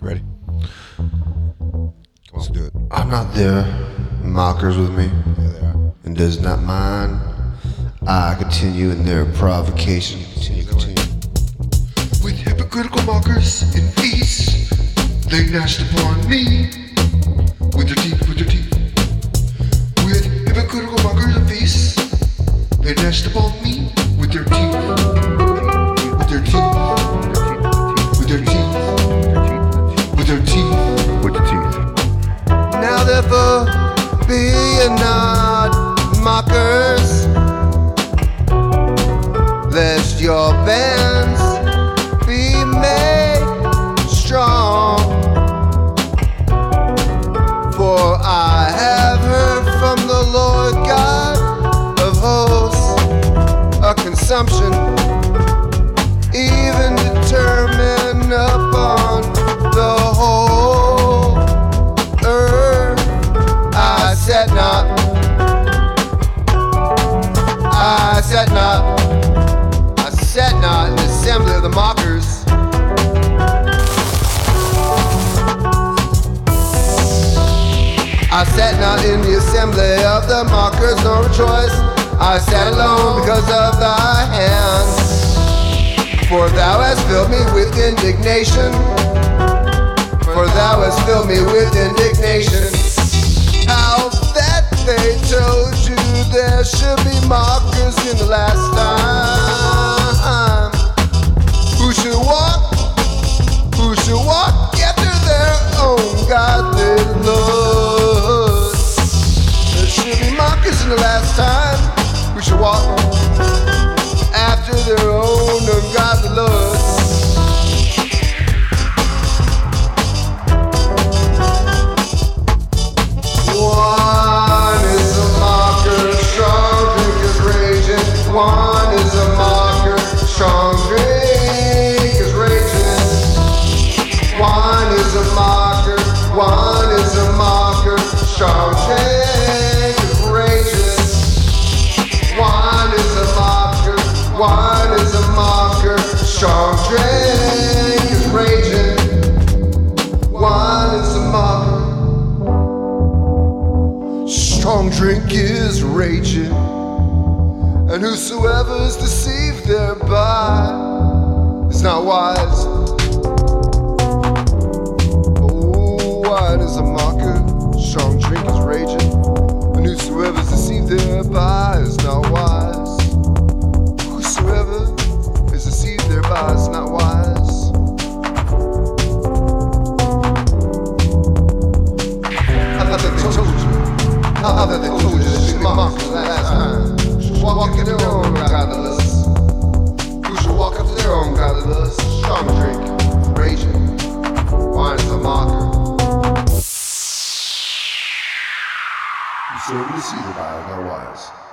Ready? Come on. Let's do it. I'm not there. Mockers with me. Yeah, they are. And does not mind. I continue in their provocation. Continue. With hypocritical mockers and feasts, they gnashed upon me with their teeth, with their teeth. With hypocritical mockers and feasts, they gnashed upon me with their teeth, with their teeth, with their teeth, with their teeth, with their teeth. Now therefore, be ye not mockers, lest your bands be made strong. For I have heard from the Lord God of hosts a consumption, even determined upon the whole earth. I said not, I said not, sat not in the assembly of the mockers. I sat not in the assembly of the mockers, nor rejoiced. I sat alone because of thy hand. For thou hast filled me with indignation. For thou hast filled me with indignation. How that they told you there should be mockers in the last time. Who should walk? Who should walk after their own godly lord? There should be mockers in the last time. Who should walk after their own ungodly lord? One is a mocker, strong drink is raging. One is a mocker, strong drink. One is a mocker, strong drink is raging. One is a mocker, one is a mocker, strong drink is raging. One is a mocker, strong drink is raging. And whosoever is deceived thereby is not wise. One is a mocker, strong drink is raging, and whosoever is deceived thereby is not wise. Whosoever is deceived thereby is not wise. I thought that they told you, I thought that they told you that you mocked last time. Should walk up to their own godless. Who should walk up to their own godless? Strong drink, raging, wine is a mocker. So we see the guy, otherwise.